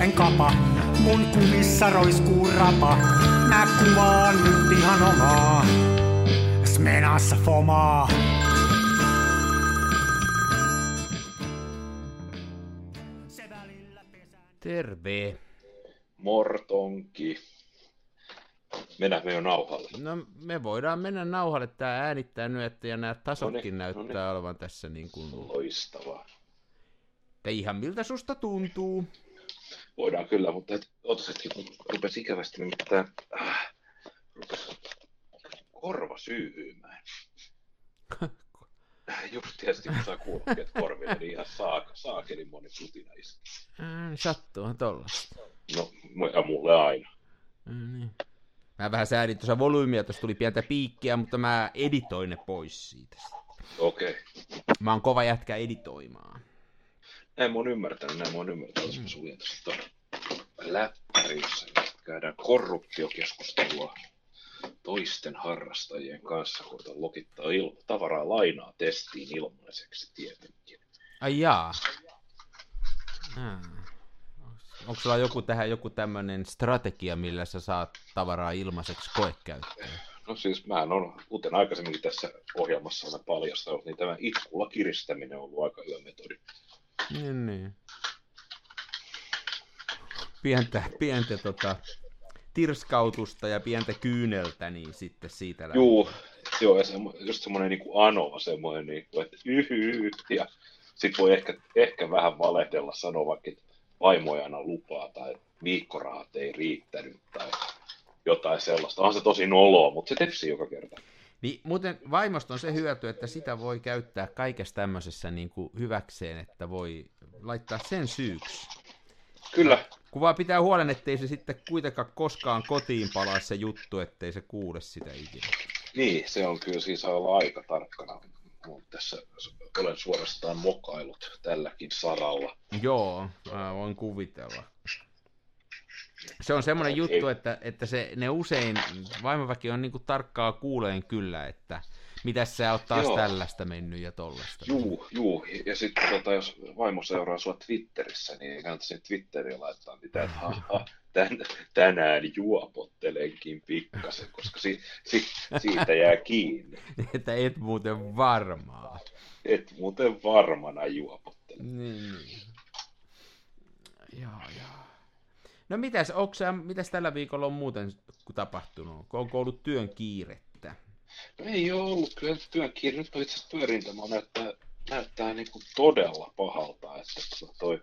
Suomen kapa. Mun kumissa roiskuu rapa. Mä kuvaan nyt ihan omaa Smenassa fomaa. Terve. Mortonki. Mennäänkö jo nauhalle? No me voidaan mennä nauhalle. Tää äänittää nyt ja nämä tasotkin näyttää olevan tässä niin kuin... Loistavaa. Te ihan miltä susta tuntuu? Voidaan kyllä, mutta otosetkin kun rupesi ikävästi nimittäin rupesi korva syyhyymään. Just tietysti kun saa kuulokkeet korville, niin ihan saakeli moni sutina iski. Sattuuhan tollaista. No, ja mulle aina. Niin. Mä vähän säädin tuossa volyymia, tuossa tuli pientä piikkiä, mutta mä editoin ne pois siitä. Okei. Okay. Mä oon kova jätkä editoimaan. Näin mä oon ymmärtänyt, jos mä suljen tuosta läppäri, jossa käydään korruptiokeskustelua toisten harrastajien kanssa, kun lokittaa tavaraa lainaa testiin ilmaiseksi tietenkin. Ai jaa. Onko sulla joku tämmöinen strategia, millä sä saat tavaraa ilmaiseksi koekäyttöön? No siis mä on, kuten aikaisemmin tässä ohjelmassa olen paljastanut, niin tämä itkulla kiristäminen on ollut aika hyvä metodi. Niin. Pientä tirskautusta ja pientä kyyneltä, niin sitten siitä lähtee. Joo, ja just semmoinen niin kuin anova, semmoinen, niin kuin, että ja sitten voi ehkä vähän valehdella, sanoa vaikka, että vaimojana lupaa tai viikkorahat ei riittänyt tai jotain sellaista. On se tosi noloa, mutta se tepsii joka kerta. Niin, muuten vaimosta on se hyöty, että sitä voi käyttää kaikessa tämmöisessä niin kuin hyväkseen, että voi laittaa sen syyksi. Kyllä. Kun vaan pitää huolen, ettei se sitten kuitenkaan koskaan kotiin palaa se juttu, ettei se kuule sitä ikinä. Niin, se on kyllä siis olla aika tarkkana. Tässä olen suorastaan mokailut tälläkin saralla. Joo, voin kuvitella. Se on semmoinen juttu, että se, ne usein, vaimoväki on niinku tarkkaa kuuleen kyllä, että mitäs sä oot taas tällaista mennyt ja tollaista. Juu, ja sitten jos vaimo seuraa sua Twitterissä, niin ei kannata sinne Twitteriin laittaa mitään, että tänään juopottelenkin pikkasen, koska siitä jää kiinni. Että et muuten varmana juopottele. Niin. Joo. No mitäs tällä viikolla on muuten tapahtunut? Onko ollut työn kiirettä? No ei ole ollut kyllä työn kiirettä. Nyt itse asiassa työrintama näyttää niin kuin todella pahalta. Että toi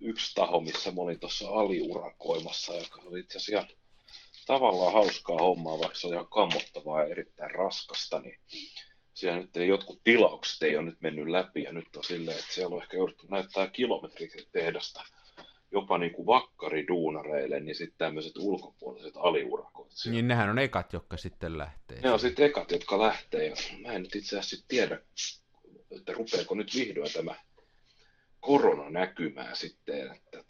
yksi taho, missä mä olin tuossa aliurakoimassa, joka oli itse asiassa ihan tavallaan hauskaa hommaa, vaikka se on ihan kammottavaa ja erittäin raskasta, niin siellä nyt jotkut tilaukset ei ole nyt mennyt läpi. Ja nyt on silleen, että siellä on ehkä jouduttu näyttää kilometriksi tehdasta. Jopa niin kuin vakkariduunareille, niin sitten tämmöiset ulkopuoliset aliurakoit. Niin nehän on ekat, jotka sitten lähtee. Ne on sitten ekat, jotka lähtee. Mä en nyt itse asiassa tiedä, että rupeeko nyt vihdoin tämä korona näkymään sitten. Että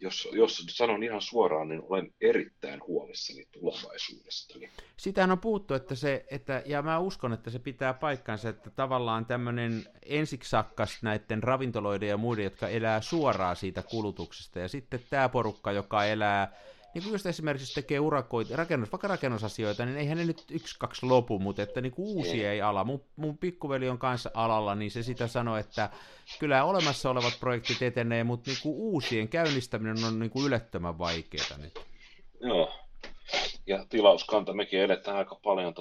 jos sanon ihan suoraan, niin olen erittäin huolissani tulevaisuudestani. Sitähän on puhuttu, ja mä uskon, että se pitää paikkansa, että tavallaan tämmöinen ensiksakkas näiden ravintoloiden ja muiden, jotka elää suoraan siitä kulutuksesta, ja sitten tämä porukka, joka elää, niin kuin just esimerkiksi tekee urakoita, vaikka rakennusasioita, niin eihän ne nyt 1-2 lopu, mutta että niin kuin uusi ei ala. Mun pikkuveli on kanssa alalla, niin se sitä sanoi, että kyllä olemassa olevat projektit etenee, mutta niin kuin uusien käynnistäminen on niin kuin ylettömän vaikeaa nyt. Joo, ja tilauskanta, mekin eletään aika paljon,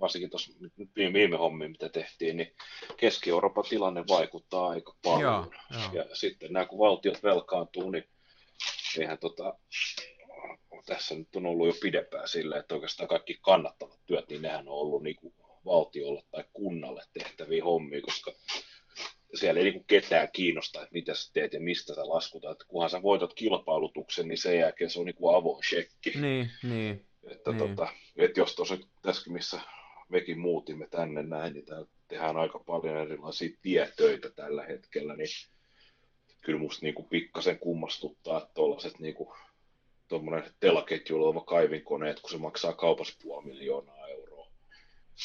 varsinkin tuossa viime hommiin, mitä tehtiin, niin Keski-Euroopan tilanne vaikuttaa aika paljon. Joo. Ja sitten nämä, kun valtiot velkaantuu, niin eihän tässä nyt on ollut jo pidempään sillä, että oikeastaan kaikki kannattavat työt, niin nehän on ollut niin kuin valtiolle tai kunnalle tehtäviä hommia, koska siellä ei niin kuin ketään kiinnosta, että mitä sä teet ja mistä sä laskutaan. Että kunhan sä voitat kilpailutuksen, niin sen jälkeen se on niin kuin avoin shekki. Niin, että niin. Että jos tuossa tässäkin, missä mekin muutimme tänne näin, niin täällä tehdään aika paljon erilaisia tietöitä tällä hetkellä, niin kyllä musta niin kuin pikkasen kummastuttaa, että tuollaiset niin kuin tuommoinen telaketjuilla oleva kaivinkoneet, kun se maksaa kaupassa 500,000 euroa,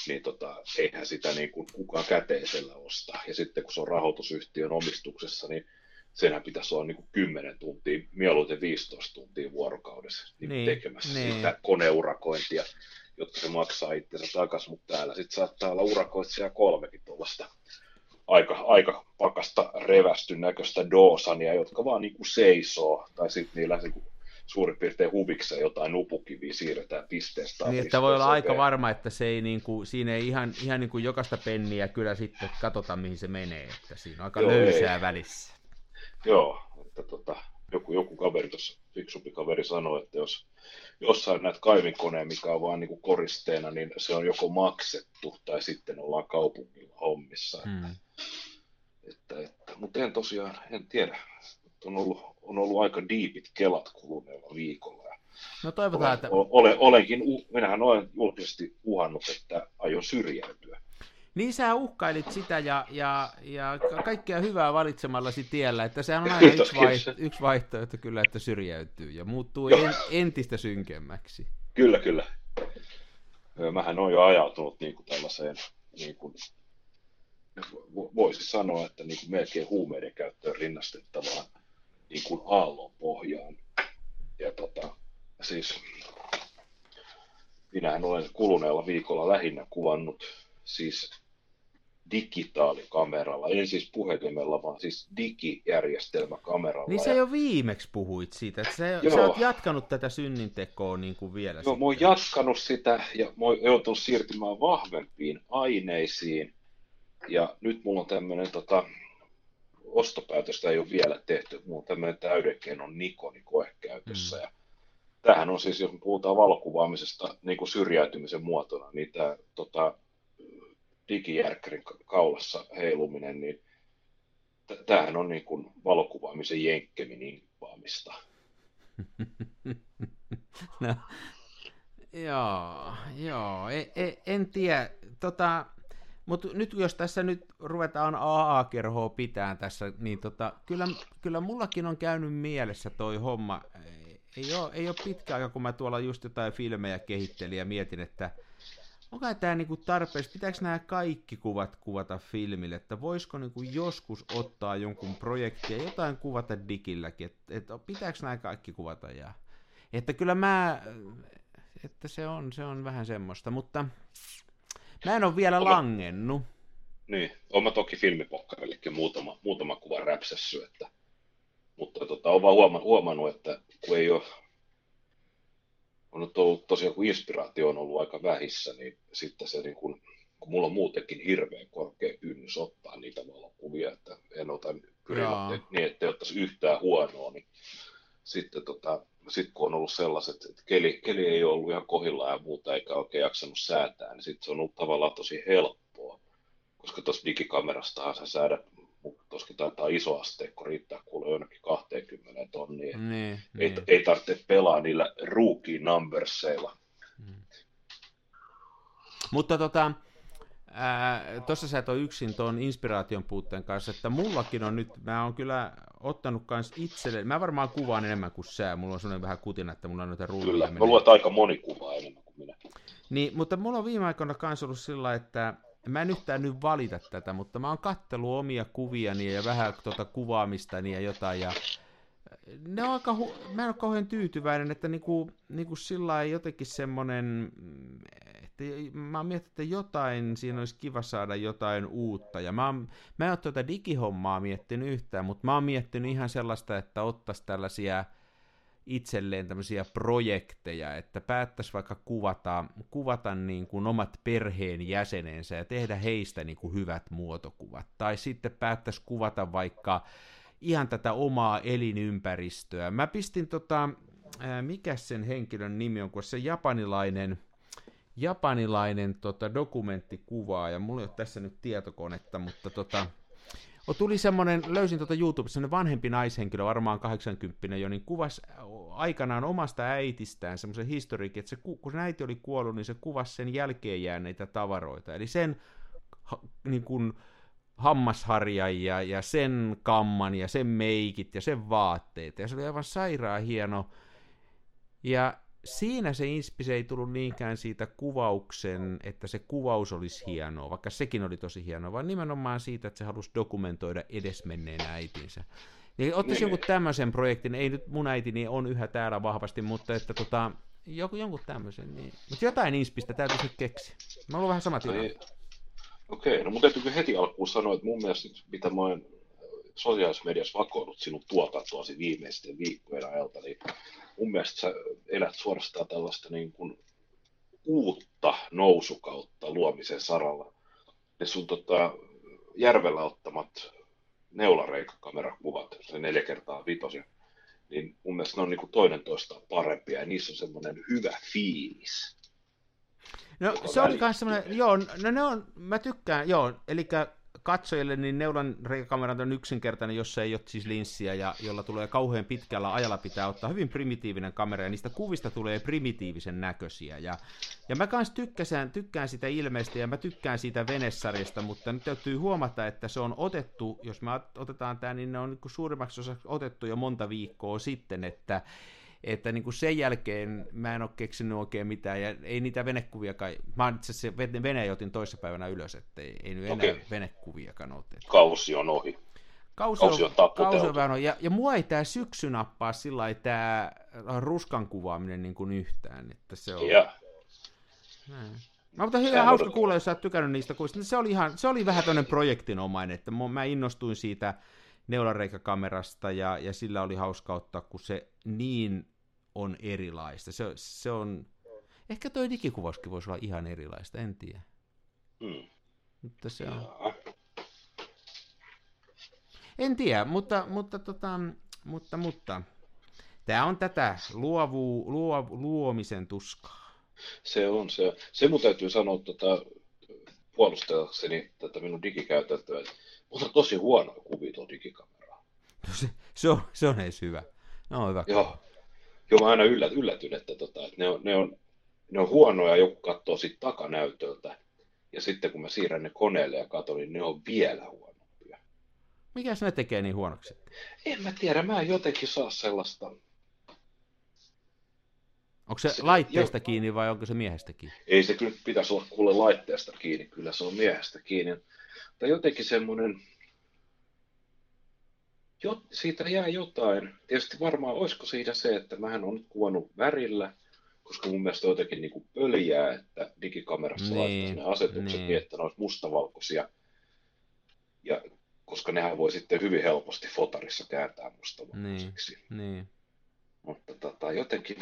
niin eihän sitä niin kuin kukaan käteisellä ostaa. Ja sitten kun se on rahoitusyhtiön omistuksessa, niin senhän pitäisi olla niin kuin 10 tuntia, mieluiten 15 tuntia vuorokaudessa niin tekemässä sitä koneurakointia, jotta se maksaa itsensä takaisin, mutta täällä sitten saattaa olla urakoitsija 3 tuollaista aika pakasta revästyn näköistä doosania, jotka vaan niin kuin seisoo, tai sitten niillä niin suurin piirtein huvikseen jotain nupukiviä siirretään pisteestä. Niin, että voi olla aika varma, että se ei niin kuin, siinä ei ihan niin kuin jokaista penniä kyllä sitten katsota, mihin se menee, että siinä on aika löysää välissä. Joo, että joku kaveri tuossa, fiksumpi kaveri sanoi, että jos jossain näitä kaivinkoneen, mikä on vaan niin kuin koristeena, niin se on joko maksettu tai sitten ollaan kaupungilla hommissa. Mutta en tiedä. On ollut aika diipit kelat kuluneella viikolla. No toivotaan, että... Minähän olen julkisesti uhannut, että aion syrjäytyä. Niin sä uhkailit sitä ja kaikkea hyvää valitsemallasi tiellä, että sehän on aina yksi vaihtoehto kyllä, että syrjäytyy ja muuttuu entistä synkemmäksi. Kyllä. Mähän olen jo ajautunut niin kuin tällaiseen, niin kuin, voisi sanoa, että niin kuin melkein huumeiden käyttöön rinnastettavaan niin kuin aallon pohjaan. Ja siis minähän olen kuluneella viikolla lähinnä kuvannut siis digitaalikameralla, ei siis puhelimella, vaan siis digijärjestelmäkameralla. Niin sä jo viimeksi puhuit siitä, että sä oot jatkanut tätä synnintekoa niin kuin vielä. Joo, mä oon jatkanut sitä ja mä oon joutunut siirtymään vahvempiin aineisiin. Ja nyt mulla on tämmöinen, ostopäätöstä ei ole vielä tehty, mulla on tämmöinen täydenkennon Nikoni koekäytössä. Ja tämähän on siis, jos me puhutaan valokuvaamisesta niin kuin syrjäytymisen muotona, niin tämä... digijärkkärin kaulassa heiluminen, niin tämähän on niin kuin valokuvaamisen jenkkemin inkpaamista. No, joo, en tiedä, mutta nyt jos tässä nyt ruvetaan AA-kerhoa pitämään tässä, niin kyllä mullakin on käynyt mielessä toi homma, ei ole pitkä aika, kun mä tuolla just jotain filmejä kehittelin ja mietin, että onko tämä niinku tarpeeksi, pitääkö nämä kaikki kuvat kuvata filmille, että voisiko niinku joskus ottaa jonkun projektia, jotain kuvata digilläkin, että pitääkö nämä kaikki kuvata. Ja, että kyllä että se on vähän semmoista, mutta mä en ole vielä langennut. Niin, olen mä toki filmipokkarillekin muutama kuva räpsässy, mutta olen vaan huomannut, että kun ei ole... On nyt ollut tosiaan, kun inspiraatio on ollut aika vähissä, niin sitten se niin kun mulla on muutenkin hirveän korkea kynnys ottaa niitä valokuvia, että en ota niin, ettei ottaisi yhtään huonoa, niin sitten kun on ollut sellaiset, että keli ei ole ollut ihan kohillaan ja muuta, eikä oikein jaksanut säätää, niin sitten se on ollut tavallaan tosi helppoa, koska tuossa digikamerastaan sä säädät, koska taitaa iso asteikko riittää kuule jonnekin 20 tonnia. Ei tarvitse pelaa niillä rookie numberseilla. Mutta tuossa sä et ole yksin tuon inspiraation puutteen kanssa, että mullakin on nyt, mä oon kyllä ottanut kans itselle, mä varmaan kuvaan enemmän kuin sä, mulla on sellainen vähän kutina, että mulla on noita ruulia. Kyllä, mä luet aika moni kuvaa enemmän kuin minä. Niin, mutta mulla on viime aikoina kans ollut sillä, että mä en yhtään nyt valita tätä, mutta mä oon katsellut omia kuviani ja vähän kuvaamistani ja jotain, ja ne on mä en ole kauhean tyytyväinen, että niinku sillain jotenkin semmonen, että mä mietin, että jotain, siinä olisi kiva saada jotain uutta, ja mä en ole tuota digihommaa miettinyt yhtään, mutta mä oon miettinyt ihan sellaista, että ottaisi tällaisia itselleen tämmöisiä projekteja, että päättäisi vaikka kuvata niin kuin omat perheen jäsenensä ja tehdä heistä niin kuin hyvät muotokuvat, tai sitten päättäisi kuvata vaikka ihan tätä omaa elinympäristöä. Mä pistin mikä sen henkilön nimi on, kun se japanilainen dokumenttikuvaaja, mulla ei ole tässä nyt tietokonetta, mutta tuli semmoinen, löysin YouTubessa semmoinen vanhempi naishenkilö, varmaan 80 jo, niin kuvasi aikanaan omasta äitistään semmoisen historiikin, että kun sen äiti oli kuollut, niin se kuvasi sen jälkeen jääneitä tavaroita, eli sen niin kuin hammasharjan ja sen kamman ja sen meikit ja sen vaatteet, ja se oli aivan sairaan hieno, ja siinä se inspi, se ei tullut niinkään siitä kuvauksen, että se kuvaus olisi hienoa, vaikka sekin oli tosi hienoa, vaan nimenomaan siitä, että se halusi dokumentoida edesmenneen äitinsä. Eli ottaisi jonkun tämmöisen projektin, ei nyt mun äitini on yhä täällä vahvasti, mutta että jonkun tämmöisen, niin. Mutta jotain inspistä täytyisi nyt keksiä. Mä oon vähän sama tilanne. Okei, no mun täytyykö heti alkuun sanoa, että mun mielestä nyt, mitä mä oon sosiaalisessa mediassa vakoillut sinun tuotantoasi viimeisten viikkojen ajalta, niin mun mielestä sä elät suorastaan tällaista niin kuin uutta nousukautta luomisen saralla. Ne sun järvellä ottamat neulareikakamerakuvat, se 4x5, niin mun mielestä ne on niin kuin toinen toistaan parempia ja niissä on semmoinen hyvä fiilis. No se oli myös semmoinen, joo, no ne on, mä tykkään, joo, eli katsojille niin neulan reikakamerat on yksinkertainen, jos ei ole siis linssiä, ja jolla tulee kauhean pitkällä ajalla pitää ottaa hyvin primitiivinen kamera, ja niistä kuvista tulee primitiivisen näköisiä, ja mä kans tykkään sitä ilmeistä, ja mä tykkään siitä venesarjasta, mutta nyt täytyy huomata, että se on otettu, jos me otetaan tämä, niin ne on suurimmaksi osaksi otettu jo monta viikkoa sitten, että niin kuin sen jälkeen mä en ole keksinyt oikein mitään, ja ei niitä venekuviakaan, mä itse asiassa veneen otin toissapäivänä ylös, että ei nyt enää venekuviakaan ole. Kausi on ohi. Kausi on vähän ohi, ja mua ei tää syksy nappaa sillä lailla, tää ruskan kuvaaminen niin kuin yhtään, että se on. Yeah. Mutta ihan hauska kuulla, jos sä oot tykännyt niistä kuvista, se oli vähän tämmöinen projektinomainen, että mä innostuin siitä neulareikakamerasta, ja sillä oli hauska ottaa, kun se niin on erilaista. Se on, ehkä toi digikuvauskin voisi olla ihan erilaista, en tiedä. Mutta se on. En tiedä, mutta tämä on tätä luomisen tuskaa. Se on. Se mun täytyy sanoa puolustellakseni tätä minun digikäytäntöä. Mutta tosi huonoa kuvia tuo digikameraa. Se on edes hyvä. No, hyvä. Joo, mä aina yllätyn, että ne on huonoja, joku katsoo sit takanäytöltä, ja sitten kun mä siirrän ne koneelle ja katson, niin ne on vielä huonompia. Mikäs ne tekee niin huonoksi? En mä tiedä, mä en jotenkin saa sellaista. Onko se laitteesta kiinni vai onko se miehestä kiinni? Ei se kyllä pitäisi olla kuule laitteesta kiinni, kyllä se on miehestä kiinni. Tai jotenkin semmoinen, siitä jää jotain. Tietysti varmaan olisiko siitä se, että mähän olen nyt kuvannut värillä, koska mun mielestä on jotenkin niin kuin pöljää, että digikamerassa laittaisi ne asetukset, että ne olisi mustavalkoisia. Ja, koska nehän voi sitten hyvin helposti fotarissa kääntää mustavalkoisiksi. Niin. Mutta jotenkin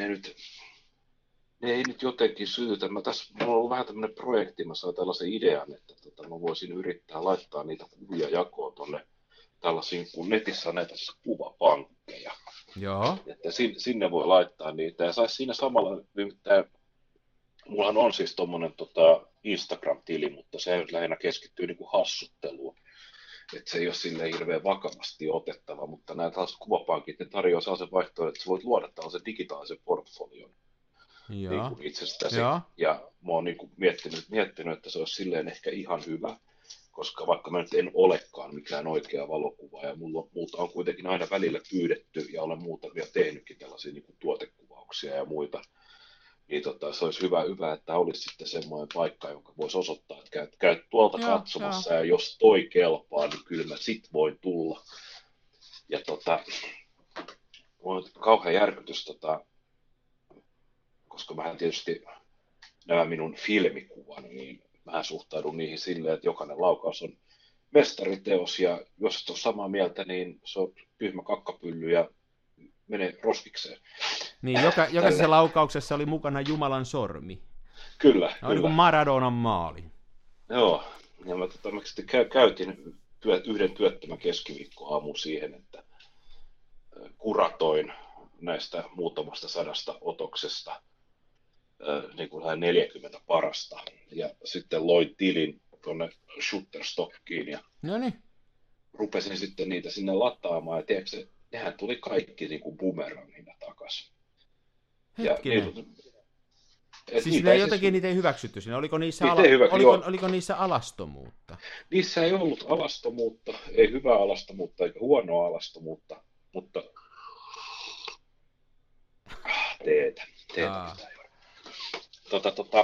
ne ei nyt jotenkin syytä. Mulla on ollut vähän tämmöinen projekti, mä sain tällaisen idean, että mä voisin yrittää laittaa niitä kuvia jakoon tuonne tällaisiin, kun netissä on näitä siis kuvapankkeja. Joo. Että sinne voi laittaa niitä ja saisi siinä samalla, nimittäin mullahan on siis tuommoinen Instagram-tili, mutta se lähinnä keskittyy niin kuin hassutteluun. Että se ei ole silleen hirveän vakavasti otettava, mutta nämä tällaiset kuvapankit, ne tarjoaa sellaisen vaihtoehdon, että sä voit luoda tällaisen digitaalisen portfolion. Niin kuin itsestäsi. Ja mä oon niin kuin miettinyt, että se olisi silleen ehkä ihan hyvä, koska vaikka mä nyt en olekaan mikään oikea valokuvaaja, ja multa on kuitenkin aina välillä pyydetty, ja olen muutamia tehnytkin tällaisia niin kuin tuotekuvauksia ja muita, niin se olisi hyvä, että olisi sitten semmoinen paikka, jonka voisi osoittaa, että käyt tuolta katsomassa, ja jos toi kelpaa, niin kyllä mä sit voin tulla. Ja on kauhean järkytys koska mähän tietysti nämä minun filmikuvani, niin mähän suhtaudun niihin silleen, että jokainen laukaus on mestariteos, ja jos et ole samaa mieltä, niin se on tyhmä kakkapylly ja mene roskikseen. Niin, jokaisessa laukauksessa oli mukana Jumalan sormi. Kyllä. Oli kuin Maradonan maali. Joo, ja mä käytin yhden työttömän keskiviikkoaamun siihen, että kuratoin näistä muutamasta 100 otoksesta, niin kuin 40 parasta, ja sitten loin tilin tuonne Shutterstockiin, ja rupesin sitten niitä sinne lataamaan, ja tiedätkö, nehän tuli kaikki niin kuin bumerangina takaisin. Hetkinen. Siis niitä ei hyväksytty siinä, oliko niissä alastomuutta? Niissä ei ollut alastomuutta, ei hyvää alastomuutta eikä huonoa alastomuutta, mutta teetä.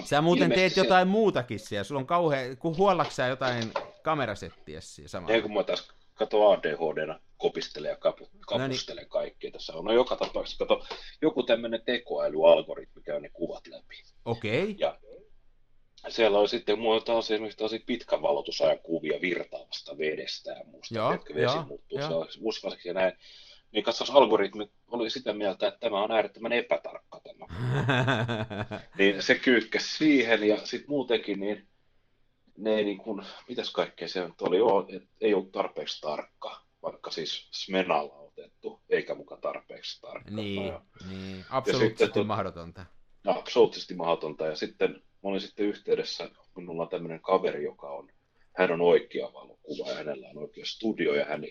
Sä muuten teet jotain muutakin siellä, sulla on kauhean, kun huollaks sä jotain kamerasettiä siellä samalla? Ei, kun mä taas katson ADHD:nä. kopistelee ja kapustelee kaikkea. Tässä on joka tapauksessa kato, joku tämmöinen tekoälyalgoritmi käy ne kuvat läpi. Okei. Ja siellä on sitten taas esimerkiksi pitkän valotusajan kuvia virtaavasta vedestä ja muusta, jotka vesi muuttuu muskaiseksi ja näin. Niin katsos, algoritmi oli sitä mieltä, että tämä on äärettömän epätarkka tämä. Niin se kyykkäsi siihen ja sitten muutenkin niin ne niin kuin, mitäs kaikkea se oli, ei ollut tarpeeksi tarkka, vaikka siis Smenalla otettu, eikä muka tarpeeksi tarkka. Niin. Absoluuttisesti mahdotonta. Absoluuttisesti mahdotonta ja sitten mä olin sitten yhteydessä, minulla on tämmöinen kaveri, joka on, hän on oikea valokuva ja hänellä on oikea studio ja hän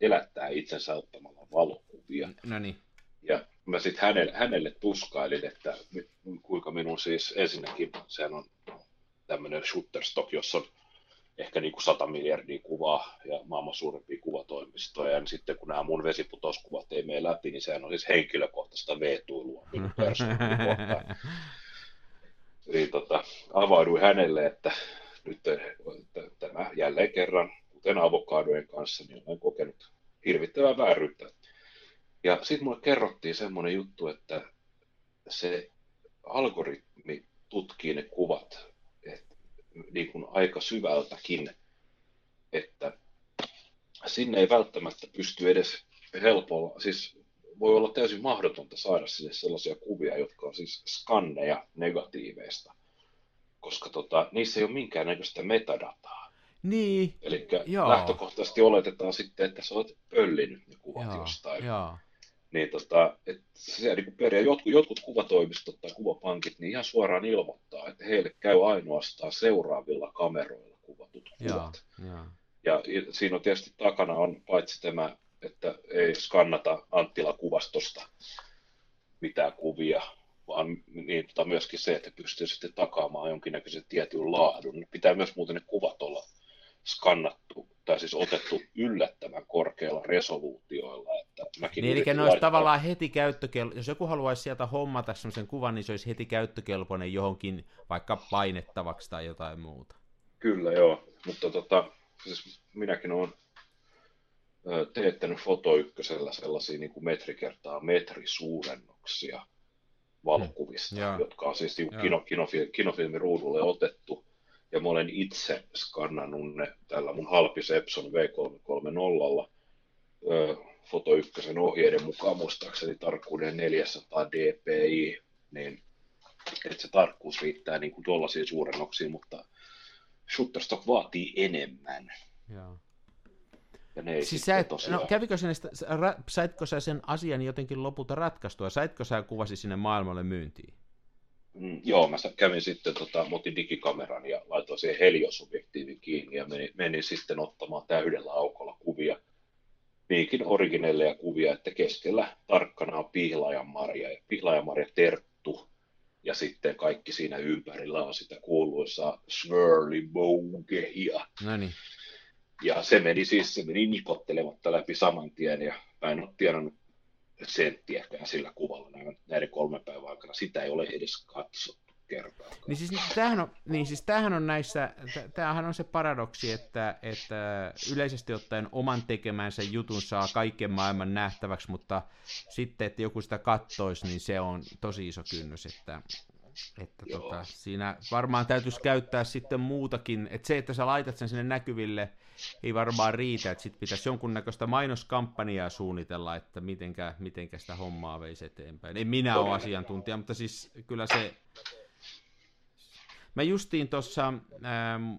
elättää itsensä ottamalla valokuvia. No niin. Ja mä sitten hänelle tuskailin, että kuinka minun siis ensinnäkin, sehän on tämmöinen Shutterstock, jossa on ehkä niin kuin 100 miljardia kuvaa ja maailman suurimpia kuvatoimistoja. Ja sitten kun nämä mun vesiputouskuvat ei mene läpi, niin sehän on siis henkilökohtaista veetuilua minun persoonallikohtaan. Niin avauduin hänelle, että nyt tämä jälleen kerran, kuten avokadojen kanssa, niin olen kokenut hirvittävää vääryyttä. Ja sitten mulle kerrottiin semmoinen juttu, että se algoritmi tutkii ne kuvat niin kuin aika syvältäkin, että sinne ei välttämättä pysty edes helpolla, siis voi olla täysin mahdotonta saada sinne sellaisia kuvia, jotka on siis skanneja negatiiveista, koska niissä ei ole minkäännäköistä metadataa. Niin. Eli lähtökohtaisesti oletetaan sitten, että sä olet pöllinyt ne kuvat jostain. Joo. Niin jotkut kuvatoimistot tai kuvapankit niin ihan suoraan ilmoittaa, että heille käy ainoastaan seuraavilla kameroilla kuvatut kuvat. Ja siinä on tietysti takana on paitsi tämä, että ei skannata Anttila-kuvastosta mitään kuvia, vaan niin, myöskin se, että pystyy sitten takaamaan jonkinnäköisen tietyn laadun. Pitää myös muuten ne kuvat olla skannattu, tai siis otettu yllättävän korkeilla resoluutioilla. Niin, eli ne olisi tavallaan heti käyttökelpoinen, jos joku haluaisi sieltä hommata sellaisen kuvan, niin se olisi heti käyttökelpoinen johonkin vaikka painettavaksi tai jotain muuta. Kyllä, joo, mutta siis minäkin olen teettänyt Foto1:llä sellaisia niin kuin metri kertaa metri suurennoksia valokuvista, jotka on siis kinofilmin ruudulle otettu. Ja mä olen itse skannannut ne tällä mun halpis Epson V330 Foto1 ohjeiden mukaan muistaakseni tarkkuuden 400 dpi, niin että se tarkkuus riittää niin kuin tuollaisiin suurennoksiin, mutta Shutterstock vaatii enemmän. Joo. Ja ne ei siis saitko sä sen asian jotenkin lopulta ratkaistua? Saitko sä kuvasi sinne maailmalle myyntiin? Joo, mä kävin sitten, otin digikameran ja laitoin siihen heliosobjektiivin kiinni ja menin sitten ottamaan täydellä aukolla kuvia, niinkin originelleja kuvia, että keskellä tarkkana on pihlajanmarja terttu ja sitten kaikki siinä ympärillä on sitä kuuluisaa swirly bogehia. Noniin. Ja se meni nikottelematta läpi saman tien ja mä en ole tienannut senttiäkään sillä kuvalla näiden 3 päivän aikana. Sitä ei ole edes katsottu kertaakaan. Tämähän on näissä, tämähän on se paradoksi, että yleisesti ottaen oman tekemänsä jutun saa kaiken maailman nähtäväksi, mutta sitten, että joku sitä kattoisi, niin se on tosi iso kynnys, että siinä varmaan täytyisi käyttää sitten muutakin, että se, että sä laitat sen sinne näkyville, ei varmaan riitä, että sitten pitäisi jonkunnäköistä mainoskampanjaa suunnitella, että mitenkä sitä hommaa veisi eteenpäin. En minä ole asiantuntija, mutta siis kyllä se... Mä justiin tuossa,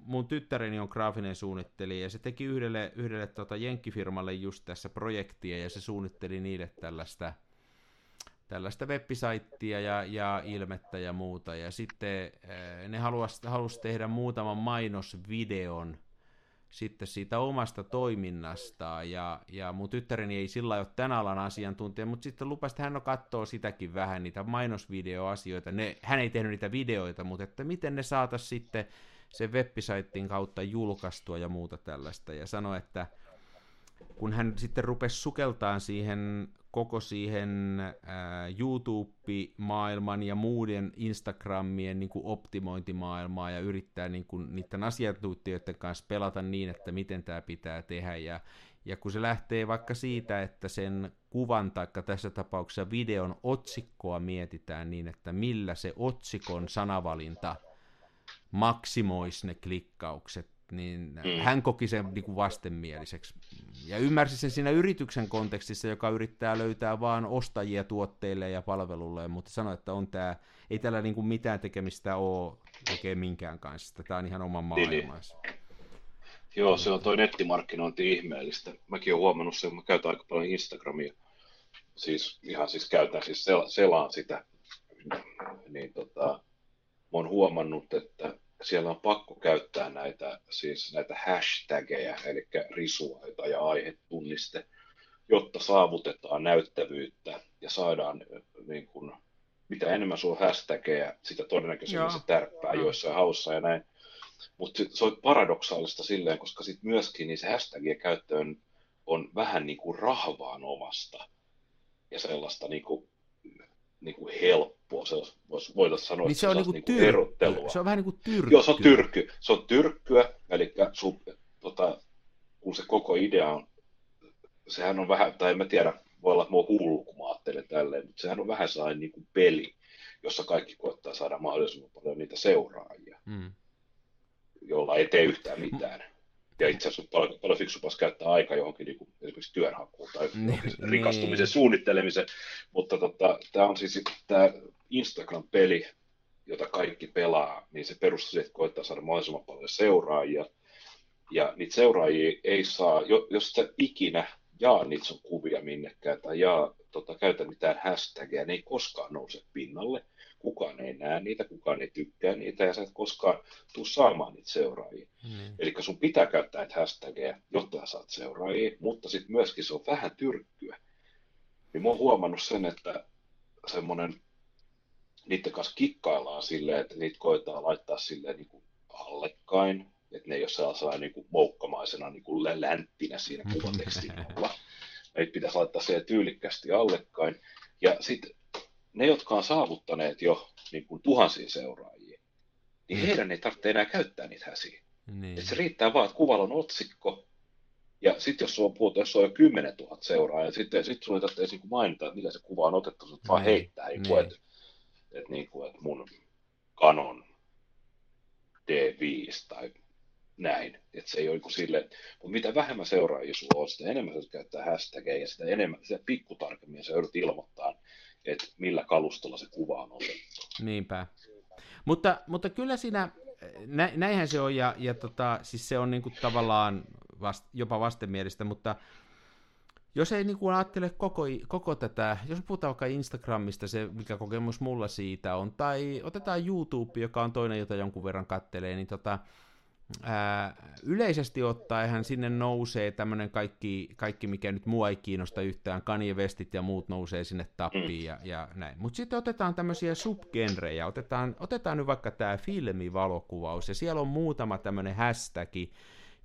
mun tyttäreni on graafinen suunnittelija, ja se teki yhdelle jenkkifirmalle just tässä projektia, ja se suunnitteli niille tällaista webbisaittia ja ilmettä ja muuta, ja sitten ne halusi tehdä muutaman mainosvideon sitten siitä omasta toiminnastaan, ja mun tyttäreni ei sillä ole tämän alan asiantuntija, mutta sitten lupasi, että hän katsoo sitäkin vähän, niitä mainosvideoasioita, hän ei tehnyt niitä videoita, mutta että miten ne saataisiin sitten sen webbisaittin kautta julkaistua ja muuta tällaista, ja sanoi, että kun hän sitten rupesi sukeltaan siihen koko siihen YouTube-maailman ja muiden Instagramien niin kuin optimointimaailmaa ja yrittää niin kuin niiden asiantuntijoiden kanssa pelata niin, että miten tämä pitää tehdä ja Ja kun se lähtee vaikka siitä, että sen kuvan tai tässä tapauksessa videon otsikkoa mietitään niin, että millä se otsikon sanavalinta maksimoisi ne klikkaukset, niin hän koki sen niin kuin vastenmieliseksi. Ja ymmärsi sen siinä yrityksen kontekstissa, joka yrittää löytää vaan ostajia tuotteille ja palvelulle, mutta sanoi, että on tämä, ei tällä niin kuin mitään tekemistä ole oikein minkään kanssa. Tämä on ihan oman maailmansa. Joo, se on toi nettimarkkinointi ihmeellistä. Mäkin olen huomannut sen, mä käytän aika paljon Instagramia. Siis käytän, siis selaan sitä. Niin mä oon huomannut, että siellä on pakko käyttää näitä hashtageja, eli risuaita ja aihetunniste, jotta saavutetaan näyttävyyttä ja saadaan, niin kun, mitä enemmän sulla on hashtageja, sitä todennäköisemmin se tärppää joissain haussa ja näin. Mutta se on paradoksaalista silleen, koska sitten myöskin niin se hashtagien käyttöön on vähän niin kuin rahvaan omasta ja sellaista niin kuin helppoa, voitaisiin sanoa, niin se on niin kuin erottelua. Se on vähän niin kuin tyrkkyä. Joo, se on tyrkkyä, eli kun se koko idea on, sehän on vähän, tai en mä tiedä, voi olla, että mä oon hullu, kun mä ajattelen tälleen, mutta sehän on vähän sellainen niin kuin peli, jossa kaikki koettaa saada mahdollisimman paljon niitä seuraajia. Mm. Jolla ei tee yhtään mitään. Ja itse asiassa paljon fiksupas käyttää aikaa johonkin niin kuin esimerkiksi työnhakuun tai rikastumisen suunnittelemiseen. Mutta tämä on siis tämä Instagram-peli, jota kaikki pelaa, niin se perustuu siihen, että koittaa saada mahdollisimman paljon seuraajia. Ja niitä seuraajia ei saa, jos sä ikinä jaa niitä sun kuvia minnekään tai käytä mitään hashtagia, ne ei koskaan nouse pinnalle. Kukaan ei näe niitä, kukaan ei tykkää niitä, ja sä et koskaan tule saamaan niitä seuraajia. Eli sun pitää käyttää näitä hashtageja, jotta saat seuraajia, mutta sitten myöskin se on vähän tyrkkyä. Niin mä oon huomannut sen, että semmoinen, niiden kanssa kikkaillaan silleen, että niitä koetaan laittaa silleen niin kuin allekkain, että ne ei ole sellainen niin kuin moukkamaisena niin kuin länttinä siinä kuvatekstin alla. Niitä pitäisi laittaa se tyylikkästi allekkain, ja sitten ne, jotka on saavuttaneet jo niin kuin tuhansia seuraajia, niin heidän ei tarvitse enää käyttää niitä häsiä. Niin. Se riittää vaan, että kuvalla on otsikko, ja sitten jos on puhuttu, jos on jo 10 000 seuraajia, niin sitten sinulla ei tarvitse niin mainita, että mitä se kuva on otettu, sinut vaan heittää, että mun Canon D5 tai näin. Että se ei ole niin kuin silleen, mutta mitä vähemmän seuraajia sinulla on, sitä enemmän se käyttää hashtagia, ja sitä enemmän, sitä pikkutarkemmin se joudut ilmoittamaan, että millä kalustolla se kuva on otettu. Niinpä. Mutta kyllä siinä, näinhän se on, ja siis se on niinku tavallaan jopa vastenmielistä, mutta jos ei niinku ajattele koko tätä, jos puhutaan vaikka Instagramista, se mikä kokemus mulla siitä on, tai otetaan YouTube, joka on toinen, jota jonkun verran kattelee, niin yleisesti ottaenhan sinne nousee tämmöinen kaikki, mikä nyt mua ei kiinnosta yhtään, Kanye Westit ja muut nousee sinne tappiin ja näin. Mutta sitten otetaan tämmöisiä subgenrejä, otetaan nyt vaikka tämä filmivalokuvaus, ja siellä on muutama tämmöinen hashtag,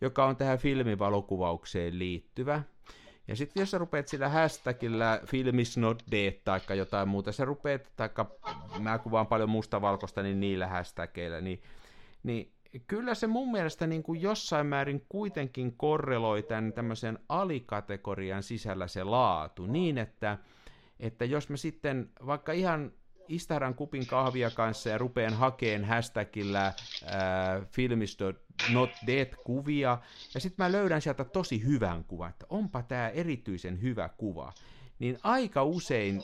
joka on tähän filmivalokuvaukseen liittyvä. Ja sitten jos sä rupeat sillä hashtagillä Filmis Not Dead tai jotain muuta, sä rupeat, tai mä kuvaan paljon mustavalkoista, niin niillä hashtageilla, niin kyllä se mun mielestä niin kuin jossain määrin kuitenkin korreloi tämän tämmöisen alikategorian sisällä se laatu, niin että jos mä sitten vaikka ihan istahdan kupin kahvia kanssa ja rupean hakeen hashtagillä Filmisto Not Dead-kuvia, ja sitten mä löydän sieltä tosi hyvän kuvan, että onpa tää erityisen hyvä kuva, niin aika usein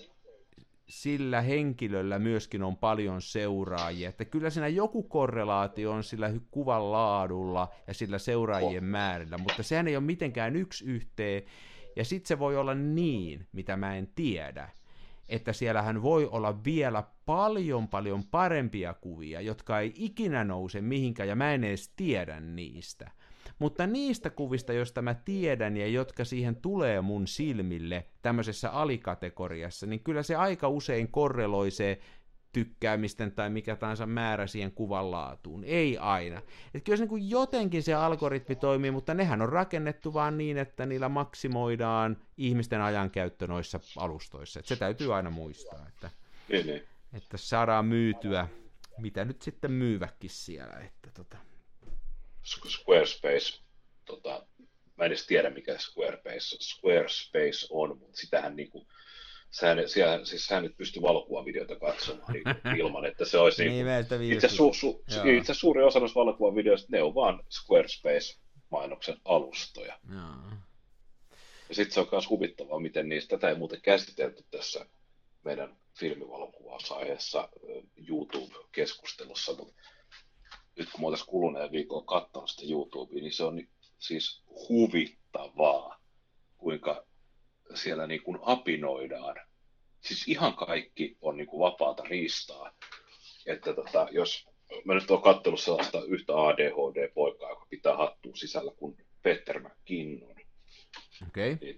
sillä henkilöllä myöskin on paljon seuraajia, että kyllä siinä joku korrelaatio on sillä kuvan laadulla ja sillä seuraajien määrillä, mutta sehän ei ole mitenkään yksi yhteen, ja sitten se voi olla niin, mitä mä en tiedä, että siellähän voi olla vielä paljon parempia kuvia, jotka ei ikinä nouse mihinkään, ja mä en edes tiedä niistä. Mutta niistä kuvista, joista mä tiedän ja jotka siihen tulee mun silmille tämmöisessä alikategoriassa, niin kyllä se aika usein korreloi se tykkäämisten tai mikä tahansa määrä siihen kuvan laatuun. Ei aina. Et kyllä se niin kuin jotenkin se algoritmi toimii, mutta nehän on rakennettu vaan niin, että niillä maksimoidaan ihmisten ajankäyttö noissa alustoissa. Et se täytyy aina muistaa, että saadaan myytyä, mitä nyt sitten myyväkin siellä. Squarespace mä en edes tiedä mikä Squarespace on, mutta sitähän niinku, sehän nyt pystyy valokuvavideota katsomaan niin, ilman, että se olisi niin kuin, itse suuri osa noissa valokuvavideoista, ne on vaan Squarespace-mainoksen alustoja. Joo. Ja sitten se on myös huvittavaa, miten niistä, tätä ei muuten käsitelty tässä meidän filmivalokuvausaiheessa YouTube-keskustelussa, mutta nyt kun mä oon tässä kuluneen viikon katsonut sitä YouTubea, niin se on siis huvittavaa, kuinka siellä niin kuin apinoidaan. Siis ihan kaikki on niin kuin vapaata riistaa. Että jos mä nyt oon katsellut sellaista yhtä ADHD-poikaa, joka pitää hattua sisällä kuin Peter McKinnon. Okay. Niin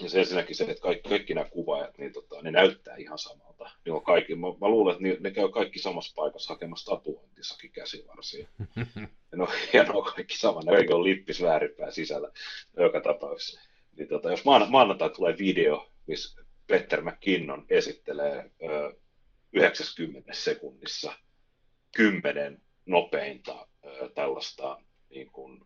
ja se ensinnäkin se, että kaikki nämä kuvaajat, niin ne näyttää ihan samalta. Niin on kaikki, mä luulen, että ne käy kaikki samassa paikassa hakemassa tatuointissakin käsivarsia. Ja ne on kaikki sama, ne on lippis väärinpää sisällä joka tapauksessa. Niin jos maanantai tulee video, missä Peter McKinnon esittelee 90 sekunnissa 10 nopeinta tällaista niin kuin